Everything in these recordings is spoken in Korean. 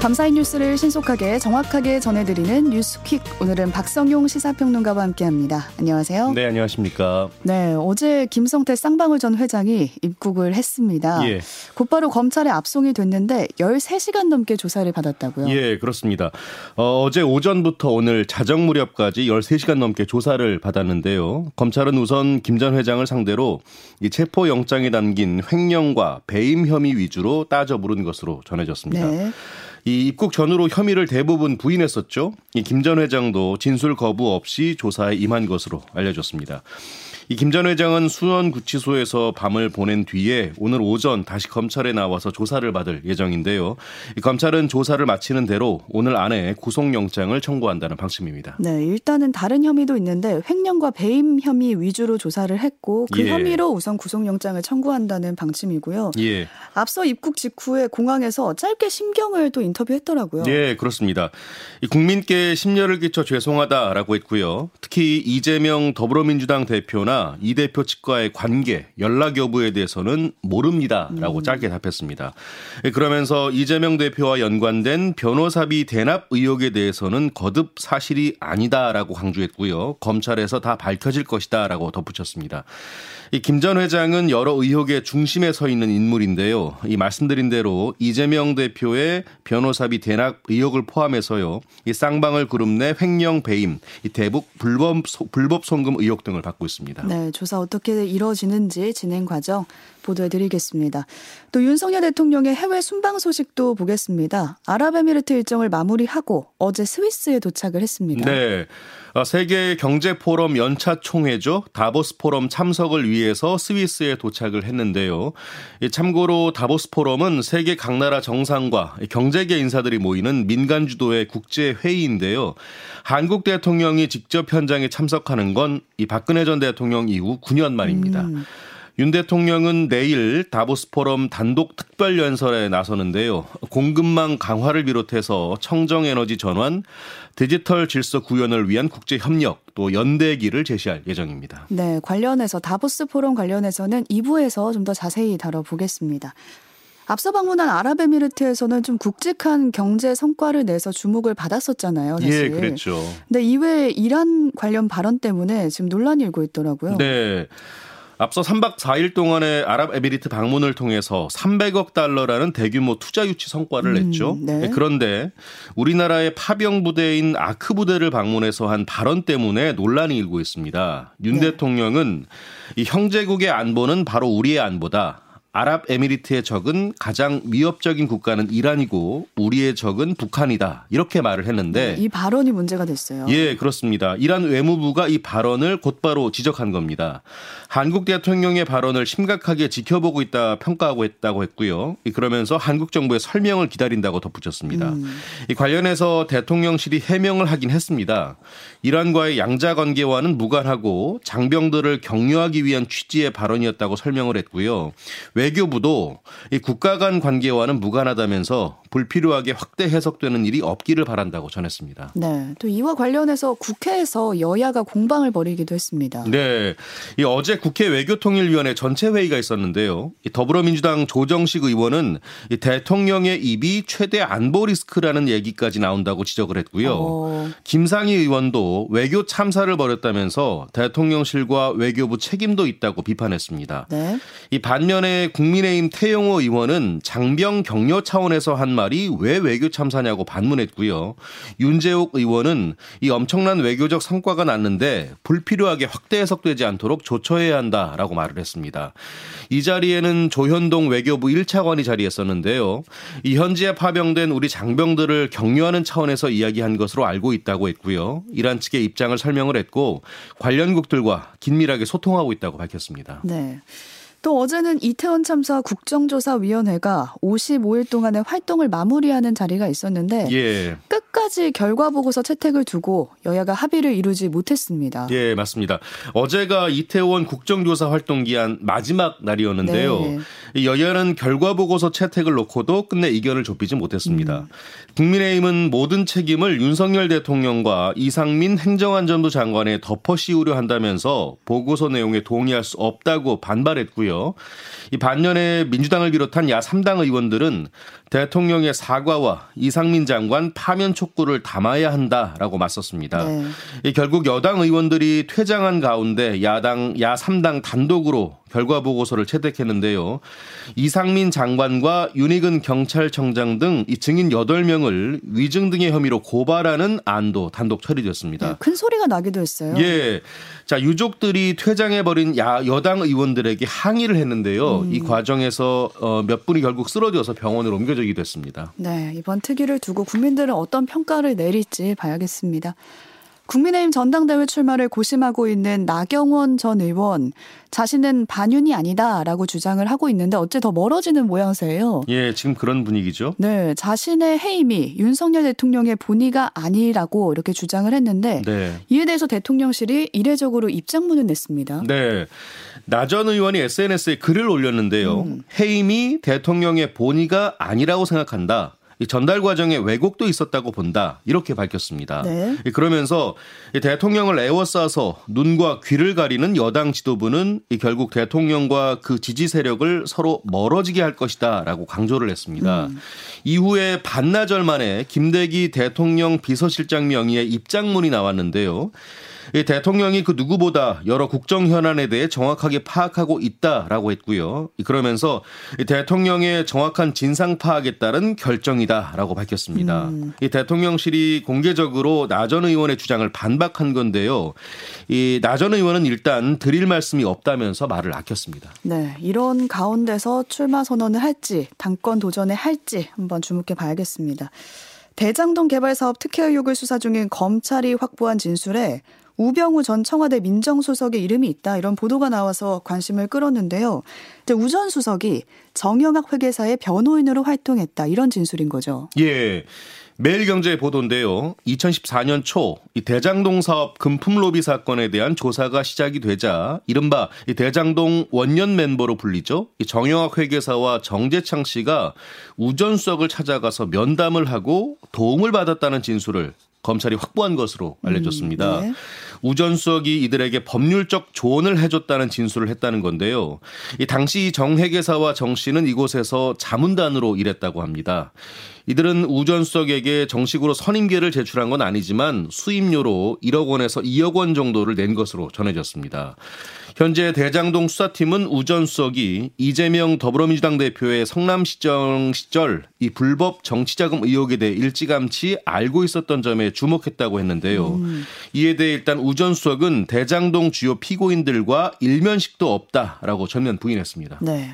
밤사이 뉴스를 신속하게 정확하게 전해드리는 뉴스퀵. 오늘은 박성용 시사평론가와 함께합니다. 안녕하세요. 네, 안녕하십니까. 네, 어제 김성태 쌍방울 전 회장이 입국을 했습니다. 예. 곧바로 검찰에 압송이 됐는데 13시간 넘게 조사를 받았다고요. 예, 그렇습니다. 어제 오전부터 오늘 자정 무렵까지 13시간 넘게 조사를 받았는데요. 검찰은 우선 김 전 회장을 상대로 이 체포영장에 담긴 횡령과 배임 혐의 위주로 따져 물은 것으로 전해졌습니다. 네. 이 입국 전후로 혐의를 대부분 부인했었죠. 이 김 전 회장도 진술 거부 없이 조사에 임한 것으로 알려졌습니다. 이 김 전 회장은 수원구치소에서 밤을 보낸 뒤에 오늘 오전 다시 검찰에 나와서 조사를 받을 예정인데요. 이 검찰은 조사를 마치는 대로 오늘 안에 구속영장을 청구한다는 방침입니다. 네, 일단은 다른 혐의도 있는데 횡령과 배임 혐의 위주로 조사를 했고 그 예. 혐의로 우선 구속영장을 청구한다는 방침이고요. 예. 앞서 입국 직후에 공항에서 짧게 심경을 또 인터뷰했더라고요. 예, 그렇습니다. 국민께 심려를 끼쳐 죄송하다라고 했고요. 특히 이재명 더불어민주당 대표나 이 대표 측과의 관계, 연락 여부에 대해서는 모릅니다라고 짧게 답했습니다. 그러면서 이재명 대표와 연관된 변호사비 대납 의혹에 대해서는 거듭 사실이 아니다라고 강조했고요. 검찰에서 다 밝혀질 것이다라고 덧붙였습니다. 김 전 회장은 여러 의혹의 중심에 서 있는 인물인데요. 이 말씀드린 대로 이재명 대표의 변호사비 대납 의혹을 포함해서요. 이 쌍방울 그룹 내 횡령 배임, 이 대북 불법 송금 의혹 등을 받고 있습니다. 네, 조사 어떻게 이루어지는지 진행 과정 보도해드리겠습니다. 또 윤석열 대통령의 해외 순방 소식도 보겠습니다. 아랍에미리트 일정을 마무리하고 어제 스위스에 도착을 했습니다. 네, 세계 경제 포럼 연차 총회죠. 다보스 포럼 참석을 위해서 스위스에 도착을 했는데요. 참고로 다보스 포럼은 세계 각 나라 정상과 경제계 인사들이 모이는 민간 주도의 국제 회의인데요. 한국 대통령이 직접 현장에 참석하는 건 이 박근혜 전 대통령 이후 9년 만입니다. 윤 대통령은 내일 다보스 포럼 단독 특별 연설에 나서는데요. 공급망 강화를 비롯해서 청정에너지 전환, 디지털 질서 구현을 위한 국제 협력, 또 연대기를 제시할 예정입니다. 네, 관련해서 다보스 포럼 관련해서는 2부에서 좀 더 자세히 다뤄보겠습니다. 앞서 방문한 아랍에미리트에서는 좀 굵직한 경제 성과를 내서 주목을 받았었잖아요. 사실. 예, 그랬죠. 근데 이외에 이란 관련 발언 때문에 지금 논란이 일고 있더라고요. 네. 앞서 3박 4일 동안의 아랍에미리트 방문을 통해서 300억 달러라는 대규모 투자 유치 성과를 냈죠. 네. 그런데 우리나라의 파병 부대인 아크 부대를 방문해서 한 발언 때문에 논란이 일고 있습니다. 윤 네. 대통령은 이 형제국의 안보는 바로 우리의 안보다. 아랍에미리트의 적은 가장 위협적인 국가는 이란이고 우리의 적은 북한이다. 이렇게 말을 했는데. 네, 이 발언이 문제가 됐어요. 예, 그렇습니다. 이란 외무부가 이 발언을 곧바로 지적한 겁니다. 한국 대통령의 발언을 심각하게 지켜보고 있다 평가하고 했다고 했고요. 그러면서 한국 정부의 설명을 기다린다고 덧붙였습니다. 이 관련해서 대통령실이 해명을 하긴 했습니다. 이란과의 양자관계와는 무관하고 장병들을 격려하기 위한 취지의 발언이었다고 설명을 했고요. 외교부도 이 국가 간 관계와는 무관하다면서 불필요하게 확대 해석되는 일이 없기를 바란다고 전했습니다. 네, 또 이와 관련해서 국회에서 여야가 공방을 벌이기도 했습니다. 네, 이 어제 국회 외교통일위원회 전체 회의가 있었는데요. 이 더불어민주당 조정식 의원은 이 대통령의 입이 최대 안보 리스크라는 얘기까지 나온다고 지적을 했고요. 김상희 의원도 외교 참사를 벌였다면서 대통령실과 외교부 책임도 있다고 비판했습니다. 네. 이 반면에 국민의힘 태영호 의원은 장병 격려 차원에서 한 말이 왜 외교 참사냐고 반문했고요. 윤재옥 의원은 이 엄청난 외교적 성과가 났는데 불필요하게 확대 해석되지 않도록 조처해야 한다라고 말을 했습니다. 이 자리에는 조현동 외교부 1차관이 자리했었는데요. 이 현지에 파병된 우리 장병들을 격려하는 차원에서 이야기한 것으로 알고 있다고 했고요. 이란 측의 입장을 설명을 했고 관련국들과 긴밀하게 소통하고 있다고 밝혔습니다. 네. 또 어제는 이태원 참사 국정조사위원회가 55일 동안의 활동을 마무리하는 자리가 있었는데 예. 끝 끝까지 결과보고서 채택을 두고 여야가 합의를 이루지 못했습니다. 예, 맞습니다. 어제가 이태원 국정조사 활동기한 마지막 날이었는데요. 네. 여야는 결과보고서 채택을 놓고도 끝내 이견을 좁히지 못했습니다. 국민의힘은 모든 책임을 윤석열 대통령과 이상민 행정안전부 장관에 덮어씌우려 한다면서 보고서 내용에 동의할 수 없다고 반발했고요. 이 반면에 민주당을 비롯한 야3당 의원들은 대통령의 사과와 이상민 장관 파면 촉구를 담아야 한다라고 맞섰습니다. 네. 결국 여당 의원들이 퇴장한 가운데 야당 야3당 단독으로 결과보고서를 채택했는데요. 이상민 장관과 윤희근 경찰청장 등 이 증인 8명을 위증 등의 혐의로 고발하는 안도 단독 처리됐습니다. 네, 큰 소리가 나기도 했어요. 예, 자 유족들이 퇴장해버린 여당 의원들에게 항의를 했는데요. 이 과정에서 몇 분이 결국 쓰러져서 병원으로 옮겨지기도 했습니다. 네, 이번 특위를 두고 국민들은 어떤 평가를 내릴지 봐야겠습니다. 국민의힘 전당대회 출마를 고심하고 있는 나경원 전 의원, 자신은 반윤이 아니다라고 주장을 하고 있는데 어째 더 멀어지는 모양새예요. 예, 지금 그런 분위기죠. 네, 자신의 해임이 윤석열 대통령의 본의가 아니라고 이렇게 주장을 했는데 네. 이에 대해서 대통령실이 이례적으로 입장문을 냈습니다. 네, 나 전 의원이 SNS에 글을 올렸는데요. 해임이 대통령의 본의가 아니라고 생각한다. 전달 과정에 왜곡도 있었다고 본다. 이렇게 밝혔습니다. 네. 그러면서 대통령을 에워싸서 눈과 귀를 가리는 여당 지도부는 결국 대통령과 그 지지 세력을 서로 멀어지게 할 것이다 라고 강조를 했습니다. 이후에 반나절 만에 김대기 대통령 비서실장 명의의 입장문이 나왔는데요. 대통령이 그 누구보다 여러 국정 현안에 대해 정확하게 파악하고 있다라고 했고요. 그러면서 대통령의 정확한 진상 파악에 따른 결정이다라고 밝혔습니다. 대통령실이 공개적으로 나 전 의원의 주장을 반박한 건데요. 나 전 의원은 일단 드릴 말씀이 없다면서 말을 아꼈습니다. 네, 이런 가운데서 출마 선언을 할지 당권 도전을 할지 한번 주목해 봐야겠습니다. 대장동 개발 사업 특혜 의혹을 수사 중인 검찰이 확보한 진술에 우병우 전 청와대 민정수석의 이름이 있다. 이런 보도가 나와서 관심을 끌었는데요. 우 전 수석이 정영학 회계사의 변호인으로 활동했다. 이런 진술인 거죠. 예, 매일경제 보도인데요. 2014년 초 이 대장동 사업 금품 로비 사건에 대한 조사가 시작이 되자 이른바 이 대장동 원년 멤버로 불리죠. 이 정영학 회계사와 정재창 씨가 우 전 수석을 찾아가서 면담을 하고 도움을 받았다는 진술을 검찰이 확보한 것으로 알려졌습니다. 네. 우 전 수석이 이들에게 법률적 조언을 해줬다는 진술을 했다는 건데요. 이 당시 정 회계사와 정 씨는 이곳에서 자문단으로 일했다고 합니다. 이들은 우 전 수석에게 정식으로 선임계를 제출한 건 아니지만 수임료로 1억 원에서 2억 원 정도를 낸 것으로 전해졌습니다. 현재 대장동 수사팀은 우 전 수석이 이재명 더불어민주당 대표의 성남시장 시절 이 불법 정치자금 의혹에 대해 일찌감치 알고 있었던 점에 주목했다고 했는데요. 이에 대해 일단 우 전 수석은 대장동 주요 피고인들과 일면식도 없다라고 전면 부인했습니다. 네.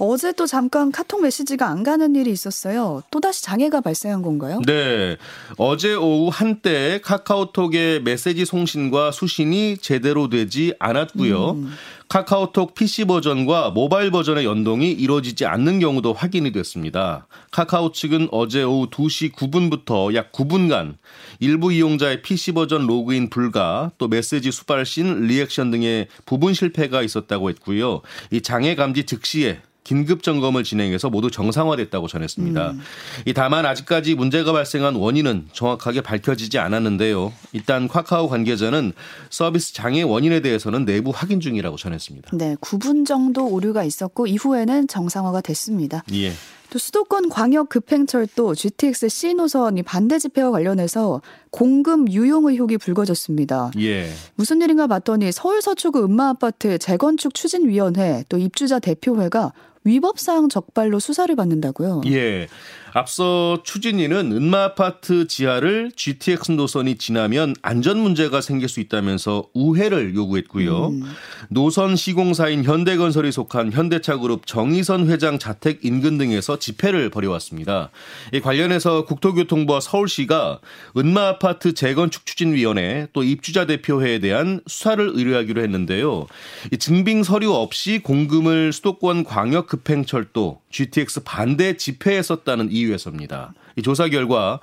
어제 또 잠깐 카톡 메시지가 안 가는 일이 있었어요. 또다시 장애가 발생한 건가요? 네. 어제 오후 한때 카카오톡의 메시지 송신과 수신이 제대로 되지 않았고요. 카카오톡 PC 버전과 모바일 버전의 연동이 이루어지지 않는 경우도 확인이 됐습니다. 카카오 측은 어제 오후 2시 9분부터 약 9분간 일부 이용자의 PC 버전 로그인 불가, 또 메시지 수발신, 리액션 등의 부분 실패가 있었다고 했고요. 이 장애 감지 즉시에 긴급 점검을 진행해서 모두 정상화됐다고 전했습니다. 다만 아직까지 문제가 발생한 원인은 정확하게 밝혀지지 않았는데요. 일단 카카오 관계자는 서비스 장애 원인에 대해서는 내부 확인 중이라고 전했습니다. 네, 9분 정도 오류가 있었고 이후에는 정상화가 됐습니다. 예. 또 수도권 광역 급행철도 GTX C 노선이 반대 집회와 관련해서 공금 유용 의혹이 불거졌습니다. 예. 무슨 일인가 봤더니 서울 서초구 은마 아파트 재건축 추진위원회 또 입주자 대표회가 위법사항 적발로 수사를 받는다고요. 예, 앞서 추진위는 은마 아파트 지하를 GTX 노선이 지나면 안전 문제가 생길 수 있다면서 우회를 요구했고요. 노선 시공사인 현대건설이 속한 현대차그룹 정의선 회장 자택 인근 등에서 집회를 벌여왔습니다. 관련해서 국토교통부와 서울시가 은마 아파트 재건축 추진위원회 또 입주자 대표회에 대한 수사를 의뢰하기로 했는데요. 증빙 서류 없이 공금을 수도권 광역 급행철도 GTX 반대 집회에 썼다는 이유에서입니다. 이 조사 결과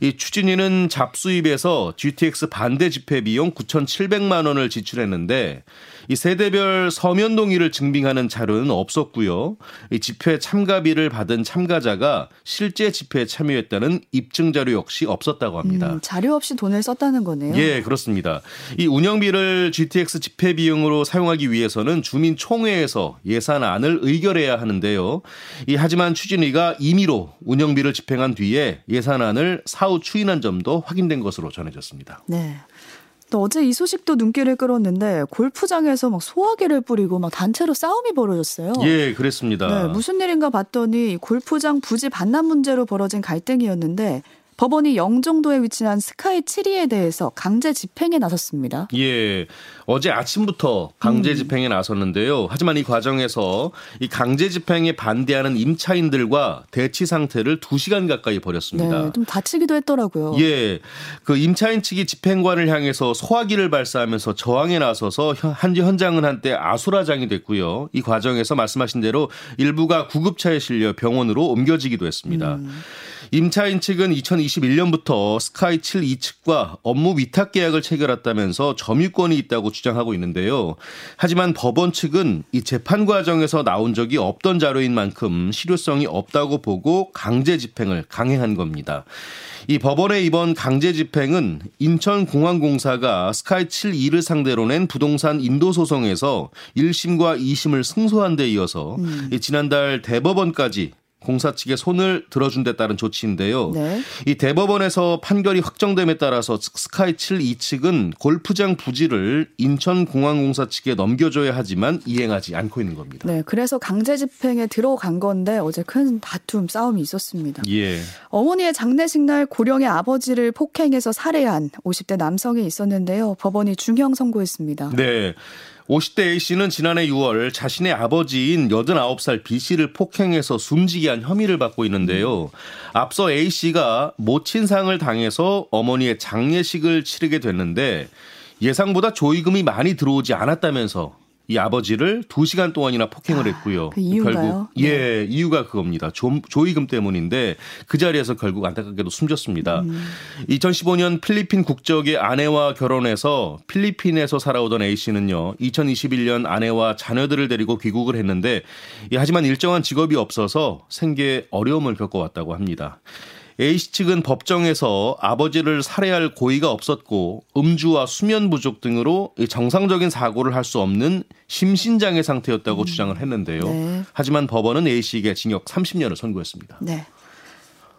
이 추진위는 잡수입에서 GTX 반대 집회 비용 9,700만 원을 지출했는데 이 세대별 서면 동의를 증빙하는 자료는 없었고요. 이 집회 참가비를 받은 참가자가 실제 집회에 참여했다는 입증 자료 역시 없었다고 합니다. 자료 없이 돈을 썼다는 거네요. 예, 그렇습니다. 이 운영비를 GTX 집회 비용으로 사용하기 위해서는 주민총회에서 예산안을 의결해야 하는데요. 하지만 추진위가 임의로 운영비를 집행한 뒤에 예산안을 사후 추인한 점도 확인된 것으로 전해졌습니다. 네. 또 어제 이 소식도 눈길을 끌었는데 골프장에서 막 소화기를 뿌리고 막 단체로 싸움이 벌어졌어요. 예, 그랬습니다. 네, 무슨 일인가 봤더니 골프장 부지 반납 문제로 벌어진 갈등이었는데 법원이 영종도에 위치한 스카이72에 대해서 강제 집행에 나섰습니다. 예, 어제 아침부터 강제 집행에 나섰는데요. 하지만 이 과정에서 이 강제 집행에 반대하는 임차인들과 대치 상태를 2시간 가까이 벌였습니다. 네, 좀 다치기도 했더라고요. 예, 그 임차인 측이 집행관을 향해서 소화기를 발사하면서 저항에 나서서 현장은 한때 아수라장이 됐고요. 이 과정에서 말씀하신 대로 일부가 구급차에 실려 병원으로 옮겨지기도 했습니다. 임차인 측은 2021년부터 스카이72 측과 업무 위탁 계약을 체결했다면서 점유권이 있다고 주장하고 있는데요. 하지만 법원 측은 이 재판 과정에서 나온 적이 없던 자료인 만큼 실효성이 없다고 보고 강제 집행을 강행한 겁니다. 이 법원의 이번 강제 집행은 인천공항공사가 스카이72를 상대로 낸 부동산 인도 소송에서 1심과 2심을 승소한 데 이어서 지난달 대법원까지 공사 측의 손을 들어준 데 따른 조치인데요. 네. 이 대법원에서 판결이 확정됨에 따라서 스카이72 측은 골프장 부지를 인천공항공사 측에 넘겨줘야 하지만 이행하지 않고 있는 겁니다. 네, 그래서 강제 집행에 들어간 건데 어제 큰 다툼, 싸움이 있었습니다. 예. 어머니의 장례식 날 고령의 아버지를 폭행해서 살해한 50대 남성이 있었는데요. 법원이 중형 선고했습니다. 네. 50대 A씨는 지난해 6월 자신의 아버지인 89살 B씨를 폭행해서 숨지게 한 혐의를 받고 있는데요. 앞서 A씨가 모친상을 당해서 어머니의 장례식을 치르게 됐는데 예상보다 조의금이 많이 들어오지 않았다면서 이 아버지를 2시간 동안이나 폭행을 했고요. 그 이유가요? 결국 예, 이유가 그겁니다. 조의금 때문인데 그 자리에서 결국 안타깝게도 숨졌습니다. 2015년 필리핀 국적의 아내와 결혼해서 필리핀에서 살아오던 A씨는요. 2021년 아내와 자녀들을 데리고 귀국을 했는데 하지만 일정한 직업이 없어서 생계에 어려움을 겪어왔다고 합니다. A씨 측은 법정에서 아버지를 살해할 고의가 없었고 음주와 수면 부족 등으로 정상적인 사고를 할 수 없는 심신장애 상태였다고 주장을 했는데요. 네. 하지만 법원은 A씨에게 징역 30년을 선고했습니다. 네.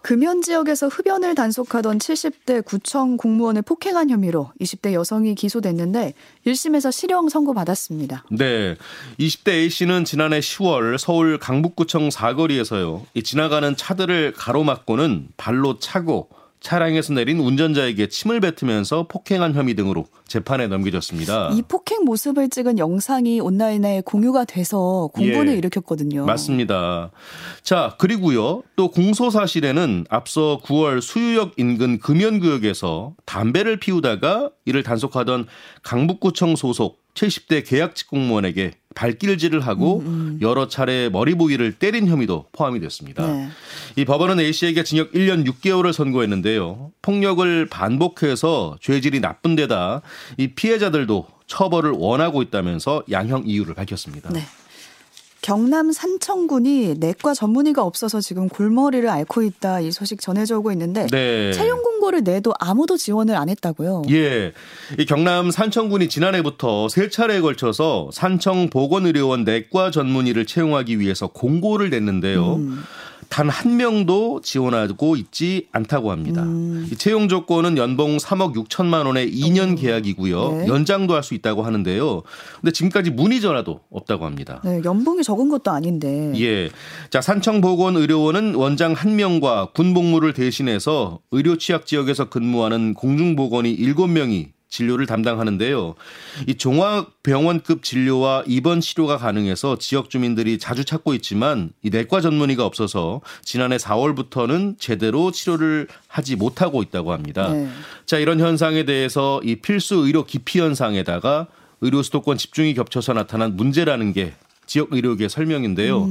금연 지역에서 흡연을 단속하던 70대 구청 공무원을 폭행한 혐의로 20대 여성이 기소됐는데 1심에서 실형 선고받았습니다. 네, 20대 A씨는 지난해 10월 서울 강북구청 사거리에서요. 지나가는 차들을 가로막고는 발로 차고 차량에서 내린 운전자에게 침을 뱉으면서 폭행한 혐의 등으로 재판에 넘겨졌습니다. 이 폭행 모습을 찍은 영상이 온라인에 공유가 돼서 공분을 일으켰거든요. 맞습니다. 자, 그리고요. 또 공소 사실에는 앞서 9월 수유역 인근 금연구역에서 담배를 피우다가 이를 단속하던 강북구청 소속 70대 계약직 공무원에게 발길질을 하고 여러 차례 머리 부위를 때린 혐의도 포함이 됐습니다. 네. 이 법원은 A씨에게 징역 1년 6개월을 선고했는데요. 폭력을 반복해서 죄질이 나쁜 데다 이 피해자들도 처벌을 원하고 있다면서 양형 이유를 밝혔습니다. 네. 경남 산청군이 내과 전문의가 없어서 지금 골머리를 앓고 있다, 이 소식 전해져 오고 있는데 네. 채용 공고를 내도 아무도 지원을 안 했다고요. 예, 이 경남 산청군이 지난해부터 세 차례에 걸쳐서 산청 보건의료원 내과 전문의를 채용하기 위해서 공고를 냈는데요. 단 한 명도 지원하고 있지 않다고 합니다. 이 채용 조건은 연봉 3억 6천만 원의 2년 계약이고요. 네. 연장도 할 수 있다고 하는데요. 근데 지금까지 문의 전화도 없다고 합니다. 네, 연봉이 적은 것도 아닌데. 예. 자, 산청보건의료원은 원장 1명과 군복무를 대신해서 의료취약지역에서 근무하는 공중보건이 7명이 진료를 담당하는데요. 이 종합병원급 진료와 입원 치료가 가능해서 지역 주민들이 자주 찾고 있지만 이 내과 전문의가 없어서 지난해 4월부터는 제대로 치료를 하지 못하고 있다고 합니다. 네. 자, 이런 현상에 대해서 이 필수 의료 기피 현상에다가 의료 수도권 집중이 겹쳐서 나타난 문제라는 게 지역의료계 설명인데요.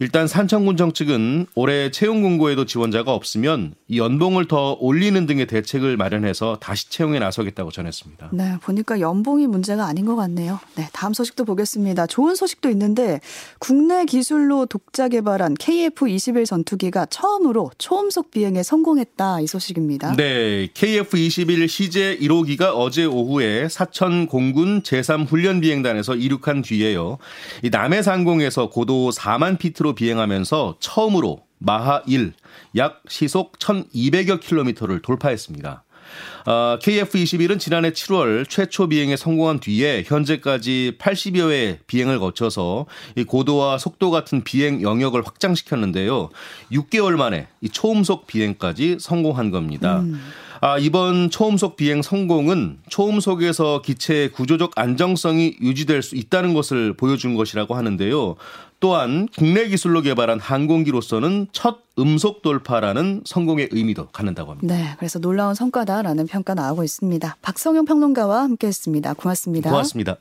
일단 산청군청 측은 올해 채용 공고에도 지원자가 없으면 이 연봉을 더 올리는 등의 대책을 마련해서 다시 채용에 나서겠다고 전했습니다. 네, 보니까 연봉이 문제가 아닌 것 같네요. 네, 다음 소식도 보겠습니다. 좋은 소식도 있는데 국내 기술로 독자 개발한 KF-21 전투기가 처음으로 초음속 비행에 성공했다 이 소식입니다. 네, KF-21 시제 1호기가 어제 오후에 사천공군 제3훈련비행단에서 이륙한 뒤에요. 이 남해상공에서 고도 4만 피트로 비행하면서 처음으로 마하 1, 약 시속 1200여 킬로미터를 돌파했습니다. KF-21은 지난해 7월 최초 비행에 성공한 뒤에 현재까지 80여 회 비행을 거쳐서 이 고도와 속도 같은 비행 영역을 확장시켰는데요. 6개월 만에 이 초음속 비행까지 성공한 겁니다. 이번 초음속 비행 성공은 초음속에서 기체의 구조적 안정성이 유지될 수 있다는 것을 보여준 것이라고 하는데요. 또한 국내 기술로 개발한 항공기로서는 첫 음속 돌파라는 성공의 의미도 갖는다고 합니다. 네, 그래서 놀라운 성과다라는 평가 나오고 있습니다. 박성용 평론가와 함께했습니다. 고맙습니다. 고맙습니다.